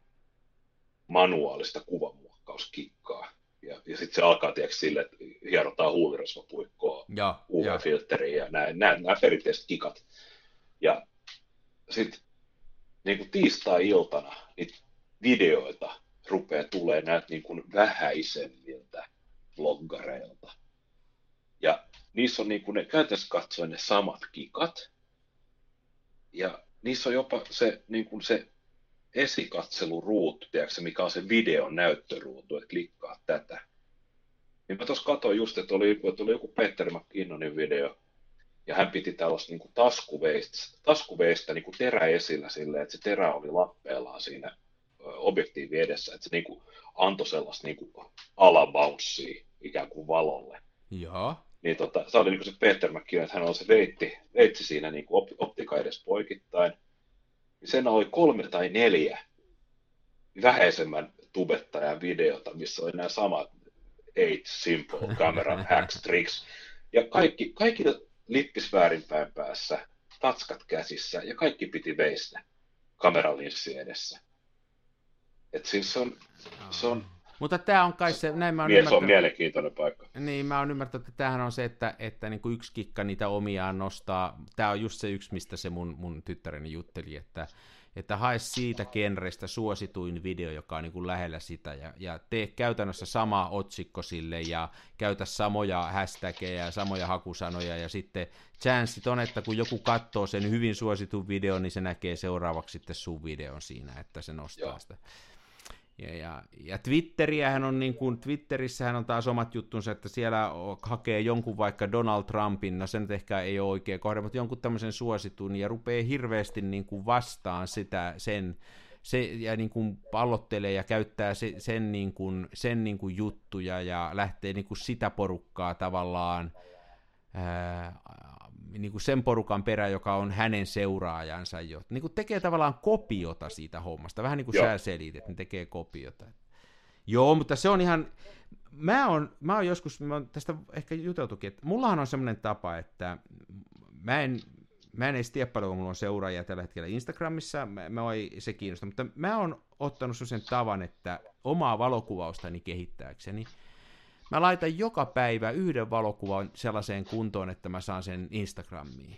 manuaalista kuvanmuokkauskikkaa. Ja sitten se alkaa tietysti sille, että hierotaan huulirasvapuikkoa, UV-filteriä ja nämä perinteiset kikat. Ja sitten niin tiistai-iltana niitä videoita rupeaa tulemaan näitä niin vähäisemmiltä bloggareilta. Ja niissä on niin ne, käytännössä katsoen ne samat kikat. Ja niissä on jopa se, niin se esikatseluruutu, tiedätkö, mikä on se videon näyttöruutu, että klikkaa tätä. Niin mä tuossa katsoin just, että oli joku Peter McKinnonin video, ja hän piti tällaista niin taskuveistä niin terä esillä silleen, että se terä oli lappeellaan siinä objektiivin edessä, että se niin kuin antoi sellaista niin alabounceia ikään kuin valolle. Jaa. Niin se oli niin se Peter McKinnon, että hän on se veitsi siinä niin optiikan edes poikittain. Sen oli 3 tai 4 vähäisemmän tubettajan videota, missä oli nämä samat 8 simple camera hacks tricks. Ja kaikki lippis väärinpäin päässä, tatskat käsissä ja kaikki piti veistä kameralinssi edessä. Et siis se on mutta tämä on kai se, näin mä oon ymmärtänyt. Se on mielenkiintoinen paikka. Niin, mä oon ymmärtänyt, että tämähän on se, että niin kuin yksi kikka niitä omiaan nostaa. Tämä on just se yksi, mistä se mun tyttäreni jutteli, että hae siitä genreistä suosituin video, joka on niin kuin lähellä sitä, ja tee käytännössä sama otsikko sille, ja käytä samoja hashtageja ja samoja hakusanoja, ja sitten chanssit on, että kun joku katsoo sen hyvin suositun videon, niin se näkee seuraavaksi sitten sun videon siinä, että se nostaa Joo. sitä. Ja Twitteriähän on niin kuin, Twitterissähän on taas omat juttunsa, että siellä hakee jonkun vaikka Donald Trumpin, no se nyt ehkä ei ole oikea kohde, mutta jonkun tämmöisen suositun ja rupeaa hirveästi niin kuin vastaan sitä ja niin kuin pallottelee ja käyttää sen niin kuin juttuja ja lähtee niin kuin sitä porukkaa tavallaan niin kuin sen porukan perä, joka on hänen seuraajansa, niin kuin tekee tavallaan kopiota siitä hommasta, vähän niin kuin sä selitit, ne tekee kopiota. Joo, mutta se on ihan, mä oon joskus, mä oon tästä ehkä juteltukin, että mullahan on semmoinen tapa, että mä en edes tiedä paljon, kun mulla on seuraajia tällä hetkellä Instagramissa, mä ei se kiinnosta, mutta mä oon ottanut sen tavan, että omaa valokuvaustani kehittääkseni, mä laitan joka päivä yhden valokuvan sellaiseen kuntoon, että mä saan sen Instagramiin.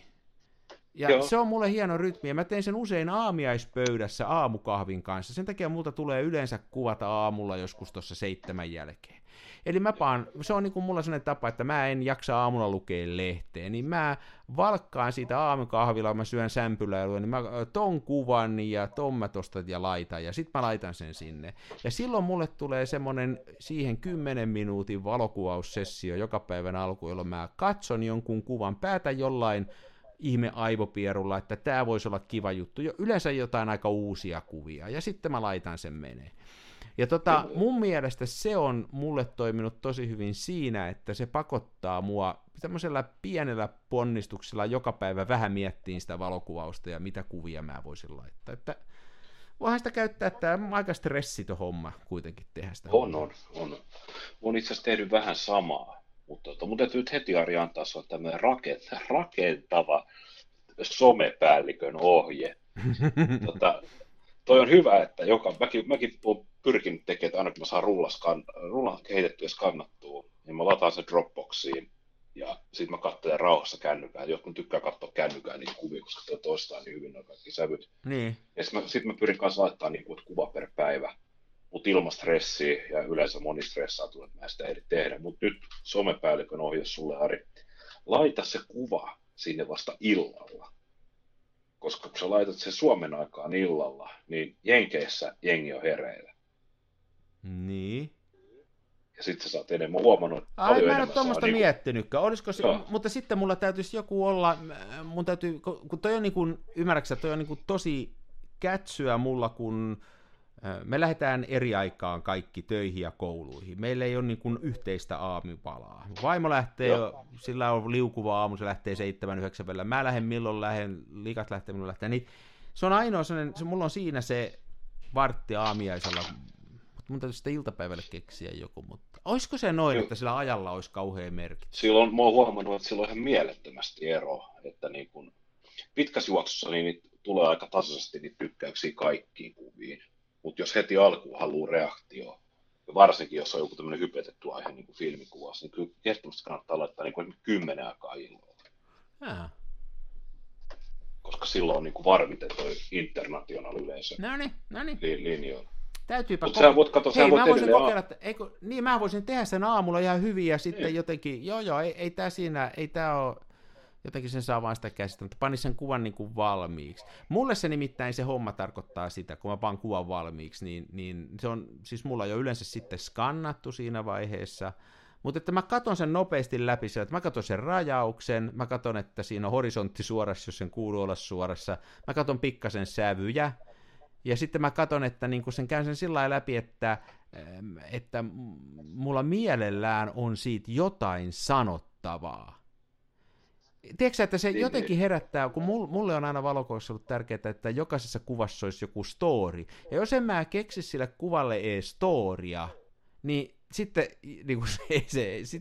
Ja Joo. se on mulle hieno rytmi, ja mä teen sen usein aamiaispöydässä aamukahvin kanssa. Sen takia multa tulee yleensä kuvata aamulla joskus tuossa 7 jälkeen. Eli se on niin kuin mulla sellainen tapa, että mä en jaksa aamulla lukea lehteä, niin mä valkkaan siitä aamukahvilla, mä syön sämpyläilyä, niin mä ton kuvan ja ton mä tosta ja laitan, ja sit mä laitan sen sinne. Ja silloin mulle tulee semmonen siihen 10 minuutin valokuvaussessio joka päivän alkuun, jolloin mä katson jonkun kuvan, päätän jollain ihme aivopierulla, että tää voisi olla kiva juttu, yleensä jotain aika uusia kuvia, ja sitten mä laitan sen menee. Ja mun mielestä se on mulle toiminut tosi hyvin siinä, että se pakottaa mua tämmöisellä pienellä ponnistuksella joka päivä vähän miettiin sitä valokuvausta ja mitä kuvia mä voisin laittaa. Että voihan sitä käyttää, että tämä on aika stressitön homma kuitenkin tehdä sitä. On. Mä oon itse asiassa tehnyt vähän samaa, mutta mun täytyy nyt heti Ari antaa se on tämmöinen rakentava somepäällikön ohje. Toi on hyvä, että mäkin pyrkinyt tekemään, että aina kun mä saan rullan kehitettyä, jos kannattuu, niin mä lataan sen Dropboxiin ja sitten mä katselen rauhassa kännykää. Jotkut tykkää katsoa kännykää niitä kuvia, koska toi toistaa niin hyvin nuo kaikki sävyt. Niin. Ja sitten mä pyrin kanssa laittamaan niin kuva per päivä, mutta ilman stressiä ja yleensä moni stressaantuu, että mä en sitä ehdi tehdä. Mutta nyt somepäällikön ohjeessa sulle, Ari, laita se kuva sinne vasta illalla. Koska kun sä laitat sen Suomen aikaan illalla, niin Jenkeissä jengi on hereillä. Niin. Ja sit sä saat enemmän huomannut. Ai mä en ole tommoista miettinytkään. Olisiko se, mutta sitten mulla täytyisi joku olla, mun täytyy, kun toi on niin kuin, ymmärräksä, toi on niin kuin tosi kätsyä mulla, kun me lähdetään eri aikaan kaikki töihin ja kouluihin. Meillä ei ole niin kuin yhteistä aamupalaa. Vaimo lähtee, sillä on liukuva aamu, se lähtee 7-9 välillä. Mä lähden milloin lähden, liikat lähtee milloin lähtee. Niin se on ainoa sellainen, se mulla on siinä se vartti aamiaisella. Mun täytyy sitä iltapäivällä keksiä joku, mutta olisiko se noin, että sillä ajalla olisi kauhean merkitys? Silloin mä oon huomannut, että sillä on ihan mielettömästi eroa, että niin kun pitkässä juoksussa niin tulee aika tasaisesti niitä tykkäyksiä kaikkiin kuviin. Mutta jos heti alkuun haluaa reaktioon, ja varsinkin jos on joku tämmöinen hypetetty aihe niin kuin filmikuvaus, niin kyllä kestämättä kannattaa laittaa niin kuin 10 aikaa illalla. Koska silloin on niin kuin varmiten toi international yleisö linjoilla. Täytyypä mä voisin tehdä sen aamulla ihan hyvin ja sitten jotenkin, ei tää siinä, ei tää oo, jotenkin sen saa vaan sitä käsittää, mutta panin sen kuvan niin kuin valmiiksi. Mulle se nimittäin se homma tarkoittaa sitä, kun mä panin kuvan valmiiksi, niin se on, siis mulla on jo yleensä sitten skannattu siinä vaiheessa, mutta että mä katon sen nopeasti läpi sieltä, mä katon sen rajauksen, mä katon, että siinä on horisontti suorassa, jos sen kuuluu olla suorassa, mä katon pikkasen sävyjä, ja sitten mä katon, että niin kun sen käyn sen sillä lailla läpi, että mulla mielellään on siitä jotain sanottavaa. Tiedätkö, että se jotenkin herättää, kun mulle on aina valokuvassa ollut tärkeää, että jokaisessa kuvassa olisi joku story. Ja jos en mä keksi sille kuvalle storia, niin sitten niin kun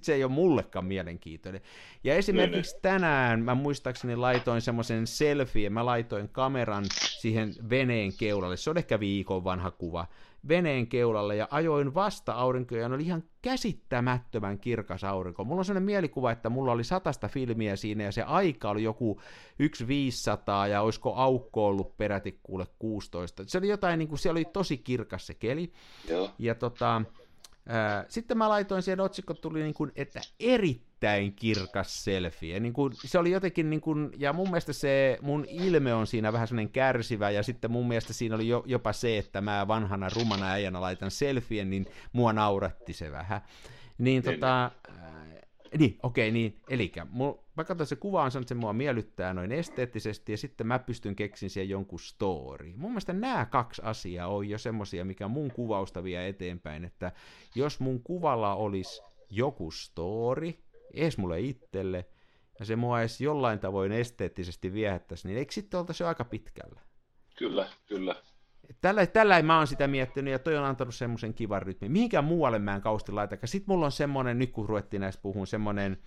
se ei ole mullekaan mielenkiintoinen. Ja esimerkiksi tänään mä muistaakseni laitoin semmoisen selfie, mä laitoin kameran siihen veneen keulalle, se on ehkä viikon vanha kuva, veneen keulalle ja ajoin vasta aurinkoja, ja oli ihan käsittämättömän kirkas aurinko. Mulla on sellainen mielikuva, että mulla oli 100 filmiä siinä, ja se aika oli joku 1.500, ja olisiko aukko ollut peräti kuule 16. Se oli jotain, niin kuin, siellä oli tosi kirkas se keli. Joo. Ja sitten mä laitoin siihen otsikko, tuli niin kuin, että erittäin kirkas selfie. Niin kuin, se oli jotenkin, niin kuin, ja mun mielestä se mun ilme on siinä vähän sellainen kärsivä, ja sitten mun mielestä siinä oli jopa se, että mä vanhana rumana äijänä laitan selfien, niin mua nauratti se vähän. Elikkä mä katsoin, se kuva on sanonut, että se mua miellyttää noin esteettisesti, ja sitten mä pystyn keksin siihen jonkun story. Mun mielestä nämä kaksi asiaa on jo semmoisia, mikä mun kuvausta vie eteenpäin, että jos mun kuvalla olisi joku story, ees mulle itselle, ja se mua edes jollain tavoin esteettisesti viehättäisi, niin eikö sitten oltaisi jo aika pitkällä? Kyllä. Tällä mä oon sitä miettinyt, ja toi on antanut semmoisen kivan rytmin. Mihinkään muualle mä en kausti laitakaan. Sitten mulla on semmoinen, nyt kun ruvettiin näistä puhumaan, semmoinen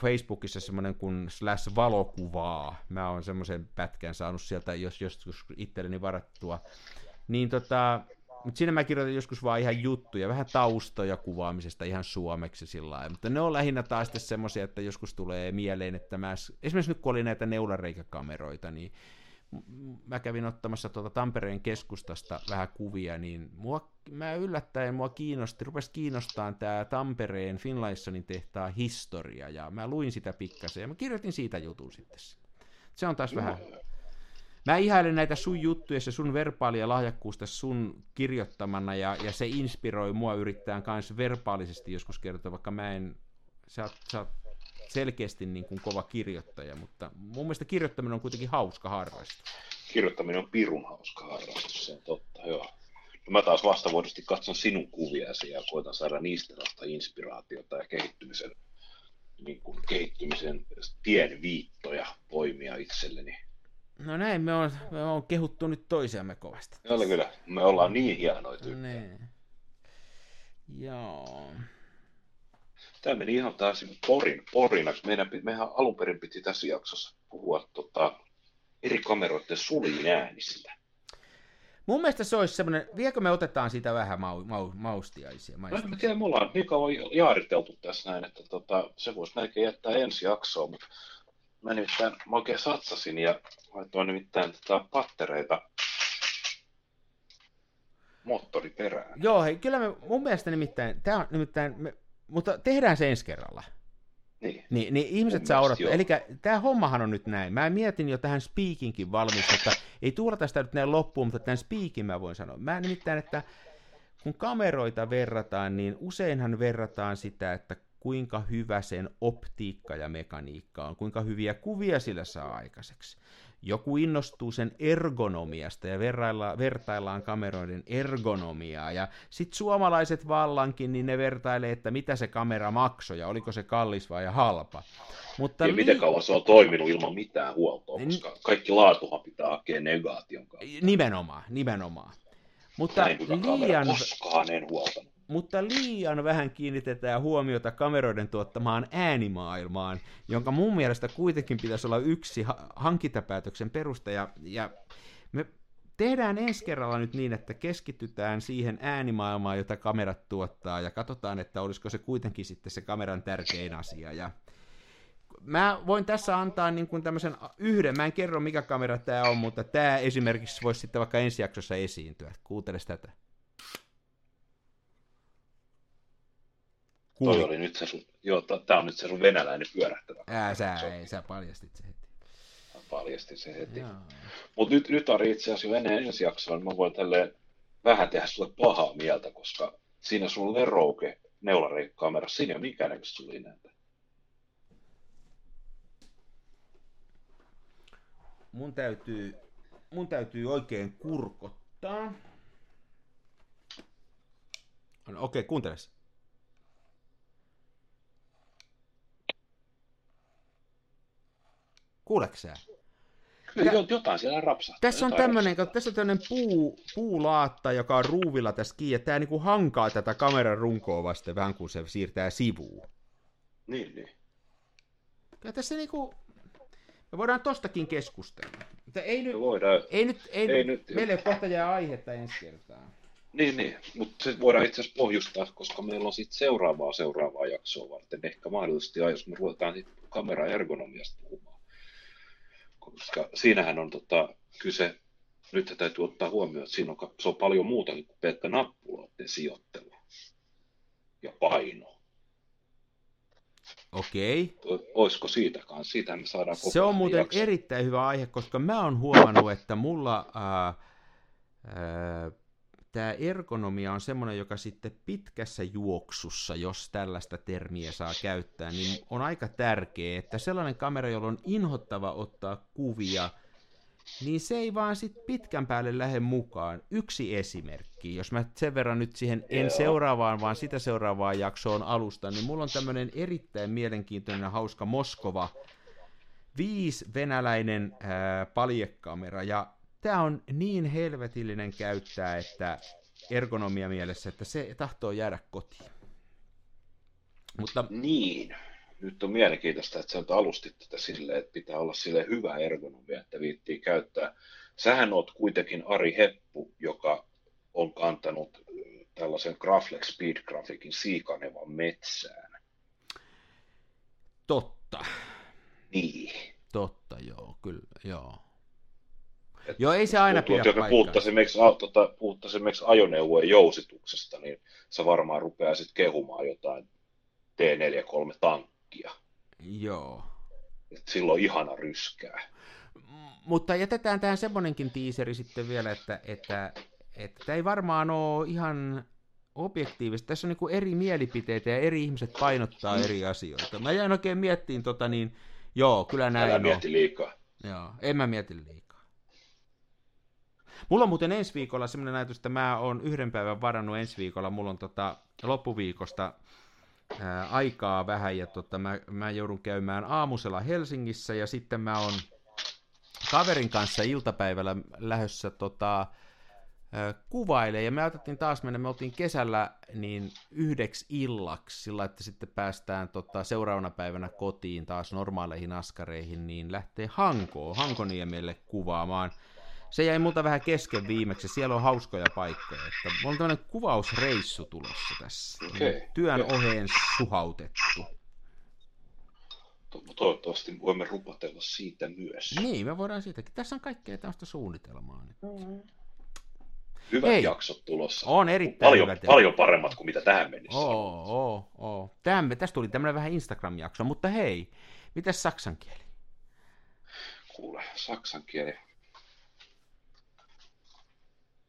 Facebookissa semmoinen kuin /valokuvaa. Mä oon semmoisen pätkän saanut sieltä, joskus itselleni varattua. Niin siinä mä kirjoitan joskus vaan ihan juttuja, vähän taustoja kuvaamisesta ihan suomeksi sillä lailla. Mutta ne on lähinnä taas semmoisia, että joskus tulee mieleen, että mä esimerkiksi nyt kun oli näitä neulareikäkameroita, niin mä kävin ottamassa tuolta Tampereen keskustasta vähän kuvia, niin mä yllättäen rupesi kiinnostamaan tämä Tampereen Finlaysonin tehtaan historia, ja mä luin sitä pikkasen, ja mä kirjoitin siitä jutun sitten. Se on taas vähän... Mä ihailen näitä sun juttuja, se sun verbaalia lahjakkuusta sun kirjoittamana, ja se inspiroi mua yrittää myös verbaalisesti joskus kertoa, vaikka mä en... Sä oot selkeästi niin kuin kova kirjoittaja, mutta mun mielestä kirjoittaminen on kuitenkin hauska harrastus. Kirjoittaminen on pirun hauska harrastus, se on totta, joo. No mä taas vastavuodisesti katson sinun kuviasi ja koitan saada niistä vasta inspiraatiota ja kehittymisen tienviittoja poimia itselleni. No näin, me on kehuttu nyt toisiamme kovasti. Kyllä, me ollaan niin hienoja tyyppejä. Nee. Joo. Tämä meni ihan taas porinaksi. Mehän alun perin piti tässä jaksossa puhua eri kameroiden suljin äänistä. Mun mielestä se olisi semmoinen, vieläkö me otetaan siitä vähän maustiaisia? No en mä tiedä, me ollaan niin kauan jaariteltu tässä näin, että se voisi melkein jättää ensi jaksoa, mutta mä nimittäin mä oikein satsasin ja laitoin nimittäin pattereita moottoriperään. Joo, hei, kyllä me mun mielestä nimittäin, tää on nimittäin, mutta tehdään se ensi kerralla. Niin ihmiset saa odottaa. Eli tämä hommahan on nyt näin. Mä mietin jo tähän speakinkin valmiiksi, että ei tuulata sitä nyt näin loppuun, mutta tämän speakin mä voin sanoa. Mä nimittäin, että kun kameroita verrataan, niin useinhan verrataan sitä, että kuinka hyvä sen optiikka ja mekaniikka on, kuinka hyviä kuvia sillä saa aikaiseksi. Joku innostuu sen ergonomiasta ja vertaillaan kameroiden ergonomiaa. Ja sitten suomalaiset vallankin, niin ne vertailee, että mitä se kamera maksoi ja oliko se kallis vai halpa. Mutta ja miten kauan se on toiminut ilman mitään huoltoa, koska kaikki laatuhan pitää hakea negaation kautta. Nimenomaan. Mutta liian... koskaan en huoltanut. Mutta liian vähän kiinnitetään huomiota kameroiden tuottamaan äänimaailmaan, jonka mun mielestä kuitenkin pitäisi olla yksi hankintapäätöksen peruste. Ja me tehdään ensi kerralla nyt niin, että keskitytään siihen äänimaailmaan, jota kamerat tuottaa, ja katsotaan, että olisiko se kuitenkin sitten se kameran tärkein asia. Ja mä voin tässä antaa niin kuin tämmöisen yhden, mä en kerro mikä kamera tämä on, mutta tämä esimerkiksi voisi sitten vaikka ensi jaksossa esiintyä. Kuunteles tätä. Toi oli nyt se sun, joo, tää on nyt se sun venäläinen pyörähtävä. Sä paljastit se heti. Mutta nyt Ari, itse asiassa ennen ensi jaksoa, niin mä voin tälleen vähän tehdä sulle pahaa mieltä, koska siinä sun Lerouke neulareikkamera, siinä ei ole minkään näköistä sulinääntä. Mun täytyy oikein kurkottaa. No, okei, kuunteles. Kuuleksää? Kyllä jotain siellä rapsahtaa. Tässä on tämmöinen puulaatta, joka on ruuvilla tässä kiinni, ja tämä niinku hankaa tätä kameran runkoa vasten vähän, kun se siirtää sivuun. Niin. Ja tässä niinku, me voidaan tostakin keskustella. Mutta ei nyt, meillä ei ole kohta jää aihetta ensi kertaa. Niin, mutta se voidaan itse asiassa pohjustaa, koska meillä on sitten seuraavaa jaksoa varten. Ehkä mahdollisesti jos me ruvetaan sitten kamera ergonomiasta puhumaan. Koska siinähän on kyse, nyt täytyy ottaa huomioon, että se on paljon muutakin kuin pelkkä nappuloiden sijoittelu ja paino. Okei. Olisiko siitäkaan? Siitähän me saadaan koko ajan. Se on muuten erittäin hyvä aihe, koska mä oon huomannut, että mulla tämä ergonomia on semmoinen, joka sitten pitkässä juoksussa, jos tällaista termiä saa käyttää, niin on aika tärkeä, että sellainen kamera, jolla on inhottava ottaa kuvia, niin se ei vaan sit pitkän päälle lähde mukaan. Yksi esimerkki, jos mä sen verran nyt siihen en seuraavaan, vaan sitä seuraavaan jaksoon alusta, niin mulla on tämmöinen erittäin mielenkiintoinen ja hauska Moskova 5 venäläinen paljekamera, ja tämä on niin helvetillinen käyttää, että ergonomia mielessä, että se tahtoo jäädä kotiin. Mutta... Niin. Nyt on mielenkiintoista, että sä nyt alustit tätä silleen, että pitää olla silleen hyvä ergonomia, että viittii käyttää. Sähän oot kuitenkin Ari Heppu, joka on kantanut tällaisen Graflex Speed-grafiikin siikanevan metsään. Totta. Niin. Totta, joo, kyllä, joo. Et joo, ei se aina pidä paikkaa. Puhuttaisiin esimerkiksi ajoneuvojen jousituksesta, niin se varmaan rupeaa sitten kehumaan jotain T43-tankkia. Joo. Et silloin ihana ryskää. Mutta jätetään tähän semmoinenkin tiiseri sitten vielä, että ei varmaan ole ihan objektiivista. Tässä on niinku eri mielipiteitä ja eri ihmiset painottaa eri asioita. Mä jäin oikein miettiin, joo, kyllä näin on. Älä mieti liikaa. Joo, en mä mieti liikaa. Mulla on muuten ensi viikolla semmoinen ajatus, että mä oon yhden päivän varannut ensi viikolla, mulla on loppuviikosta aikaa vähän, ja mä joudun käymään aamusella Helsingissä, ja sitten mä oon kaverin kanssa iltapäivällä lähdössä kuvaille, ja me otettiin taas mennä, me oltiin kesällä niin 9 illaksi, sillä että sitten päästään seuraavana päivänä kotiin taas normaaleihin askareihin, niin lähtee Hankoniemelle kuvaamaan. Se jäi multa vähän kesken viimeksi, siellä on hauskoja paikkoja. Että mulla on tämmöinen kuvausreissu tulossa tässä. Okay. Työn oheen suhautettu. Toivottavasti voimme rupatella siitä myös. Niin, me voidaan siitäkin. Tässä on kaikkea tämmöistä suunnitelmaa nyt. Mm-hmm. Hyvät jaksot tulossa. On erittäin paljon paremmat kuin mitä tähän mennessä. Tässä tuli tämmöinen vähän Instagram-jakso, mutta hei, mitäs saksan kieli? Kuule, saksan kieli.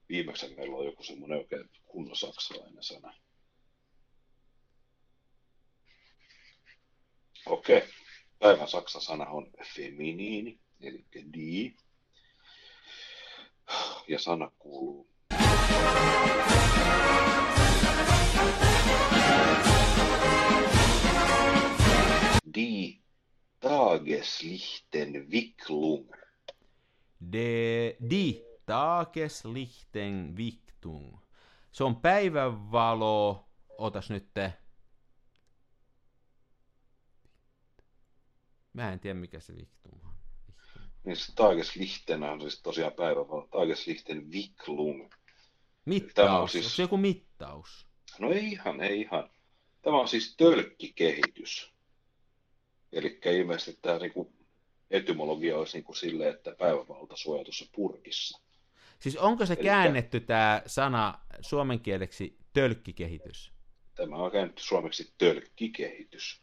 Viimeksi meillä on joku semmoinen oikein kunnon saksalainen sana. Okei. Päivän saksasana on feminiini, eli die. Ja sana kuuluu. Die Tageslichtentwicklung. Die Tageslichtentwicklung. Se on päivänvalo. Otas nyt. Mä en tiedä mikä se Victum on. Niin se Tageslichtenä on siis tosiaan päivänvalo. Tageslichtentwicklung. Mittaus. On siis... Onko se joku mittaus? No ei ihan. Tämä on siis tölkkikehitys. Elikkä ilmeisesti tämä niinku etymologia olisi niinku silleen, että päivänvalta suojatussa purkissa. Siis onko se elikkä... käännetty tämä sana suomen kieleksi tölkkikehitys? Tämä on käännetty suomeksi tölkkikehitys.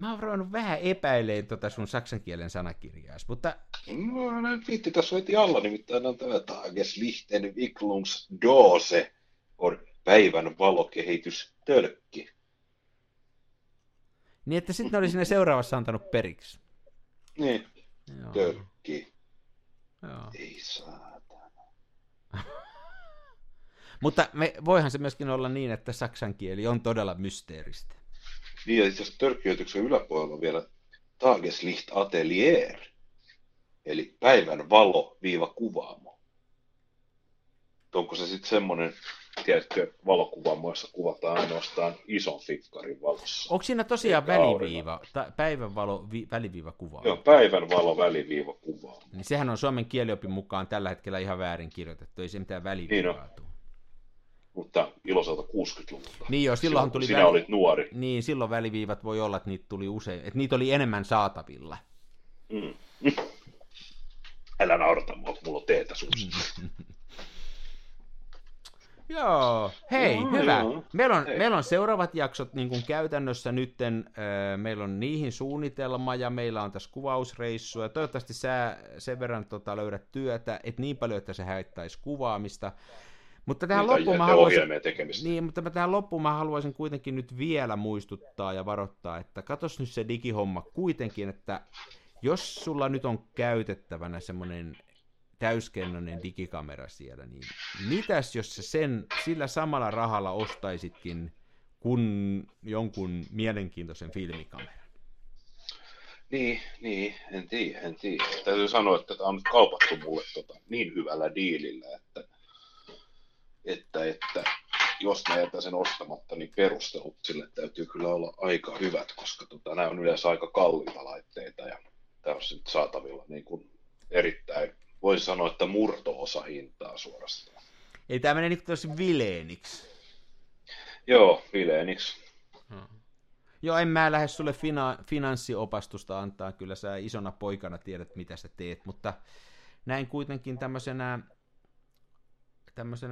Mä oon ruvennut vähän epäileen tota sun saksan kielen sanakirjaas, mutta... No näin viitti, tässä veti alla, nimittäin on tämä Tageslichtentwicklungsdose, on päivän valokehitys tölkki. Niin, että sitten ne oli siinä seuraavassa antanut periksi. Niin, joo. Tölkki. Joo. Ei saatana. Mutta voihan se myöskin olla niin, että saksan kieli on todella mysteeristä. Niin, ja itse asiassa tölkkijoituksen yläpuolella on vielä Tageslicht Atelier, eli päivän valo-kuvaamo. Onko se sitten semmoinen, tiedätkö, valokuvaamo, jossa kuvataan ainoastaan ison fikkarin valossa? Onko siinä tosiaan väliviiva, päivän valo-väliviiva kuvaamo? Joo, päivän valo-väliviiva kuvaamo. Niin sehän on suomen kieliopin mukaan tällä hetkellä ihan väärin kirjoitettu, ei se mitään väliviivaa tule. Mutta iloiselta 60-luvulta. Niin joo, silloin olit nuori. Niin, silloin väliviivat voi olla, että niitä tuli usein, että niitä oli enemmän saatavilla. Mm. Älä naurata, mulla on teetä suussa. Joo, hei, hyvä. Joo. Meillä on seuraavat jaksot niin kuin käytännössä nytten. Meillä on niihin suunnitelma ja meillä on tässä kuvausreissua. Toivottavasti sä sen verran löydät työtä, et niin paljon, että se haittaisi kuvaamista. Mutta tähän loppuun mä haluaisin kuitenkin nyt vielä muistuttaa ja varoittaa, että katos nyt se digihomma kuitenkin, että jos sulla nyt on käytettävänä semmoinen täyskennoinen digikamera siellä, niin mitäs jos sä sillä samalla rahalla ostaisitkin kuin jonkun mielenkiintoisen filmikameran? Niin, en tiedä. Täytyy sanoa, että tämä on nyt kaupattu mulle niin hyvällä diilillä, että jos mä jätän sen ostamatta, niin perustelut sille täytyy kyllä olla aika hyvät, koska nämä on yleensä aika kalliita laitteita ja tämä on sitten saatavilla niin kuin erittäin, voin sanoa, että murto-osa hintaa suorastaan. Eli tämä menee nyt tosi vileeniksi. Joo, vileeniksi. Joo, en mä lähde sulle finanssiopastusta antaa, kyllä sä isona poikana tiedät, mitä sä teet, mutta näin kuitenkin tämmöisenä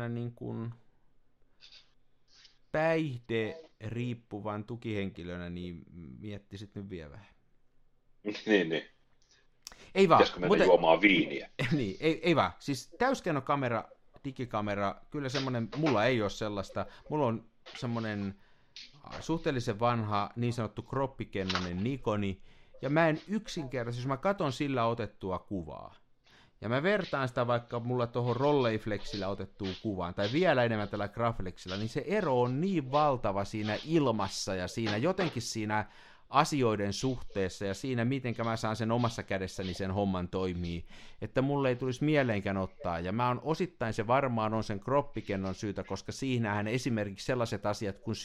niin kuin päihderiippuvan tukihenkilönä, niin miettisit nyt vielä vähän. Niin. Ei vaan. Pitäisikö mennä juomaan viiniä? Niin, ei vaan. Siis täyskennokamera, digikamera, kyllä semmoinen, mulla ei ole sellaista. Mulla on semmoinen suhteellisen vanha niin sanottu kroppikennonen Nikoni, ja mä en yksinkertaisesti, jos mä katon sillä otettua kuvaa, ja mä vertaan sitä vaikka mulla tuohon Rolleiflexillä otettuun kuvaan, tai vielä enemmän tällä Graflexillä, niin se ero on niin valtava siinä ilmassa ja siinä jotenkin siinä asioiden suhteessa ja siinä, miten mä saan sen omassa kädessäni sen homman toimii, että mulle ei tulisi mieleenkään ottaa. Ja mä oon osittain se varmaan on sen kroppikennon syytä, koska siinähän esimerkiksi sellaiset asiat kuin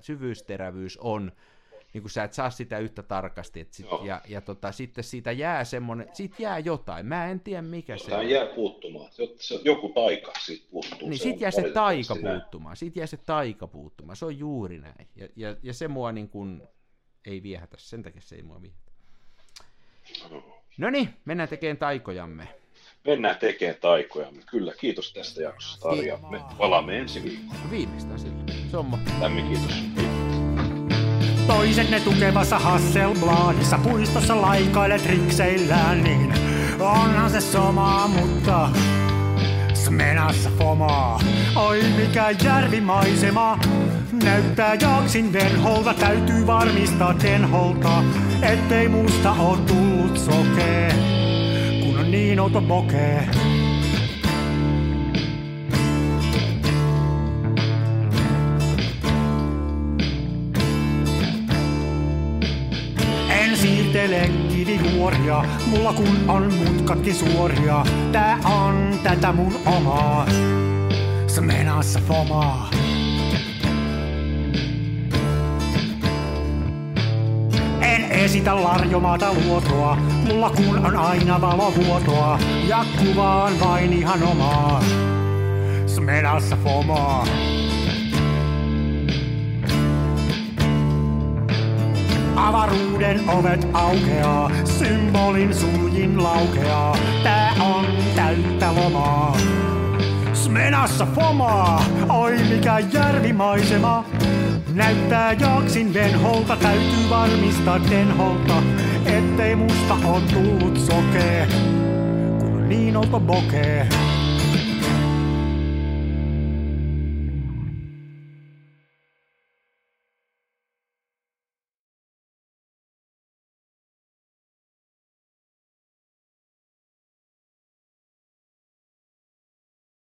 syvyysterävyys on, niin kun sä et saa sitä yhtä tarkasti, että sit, sitten siitä jää semmoinen, siitä jää jotain, mä en tiedä mikä se on. Jää puuttumaan, joku taika siitä puuttuu. Niin sit jää se taika puuttumaan, se on juuri näin, ja se mua niin kun ei viehätä, sen takia se ei mua viehätä. No niin, mennään tekemään taikojamme. Kyllä, kiitos tästä jaksosta, Arja. Me palaamme ensi viikolla. Viimeistään siltä. Se on mahtavaa. Lämmin kiitos. Toisenne tukevassa Hasselbladissa puistossa laikaile trikseillään, niin onhan se sama, mutta smenassa fomaa. Oi mikä järvimaisema, näyttää jaksin venholta, täytyy varmistaa tenholta, ettei musta oo tullut sokee. Niin outo pokee. En siirtele kivijuoria, mulla kun on mutkatkin suoria. Tää on tätä mun omaa, smenassa fomaa. En esitä larjomaata luotoa, mulla kun on aina valovuotoa, ja kuvaan vain ihan omaa, smenassa fomaa. Avaruuden ovet aukeaa, symbolin suljin laukeaa, tää on täyttä lomaa, smenassa fomaa. Oi mikä järvimaisema, näyttää jaksin venholta, täytyy varmistaa tenholta, ettei musta on tullut sokee, kun niin olta bokee.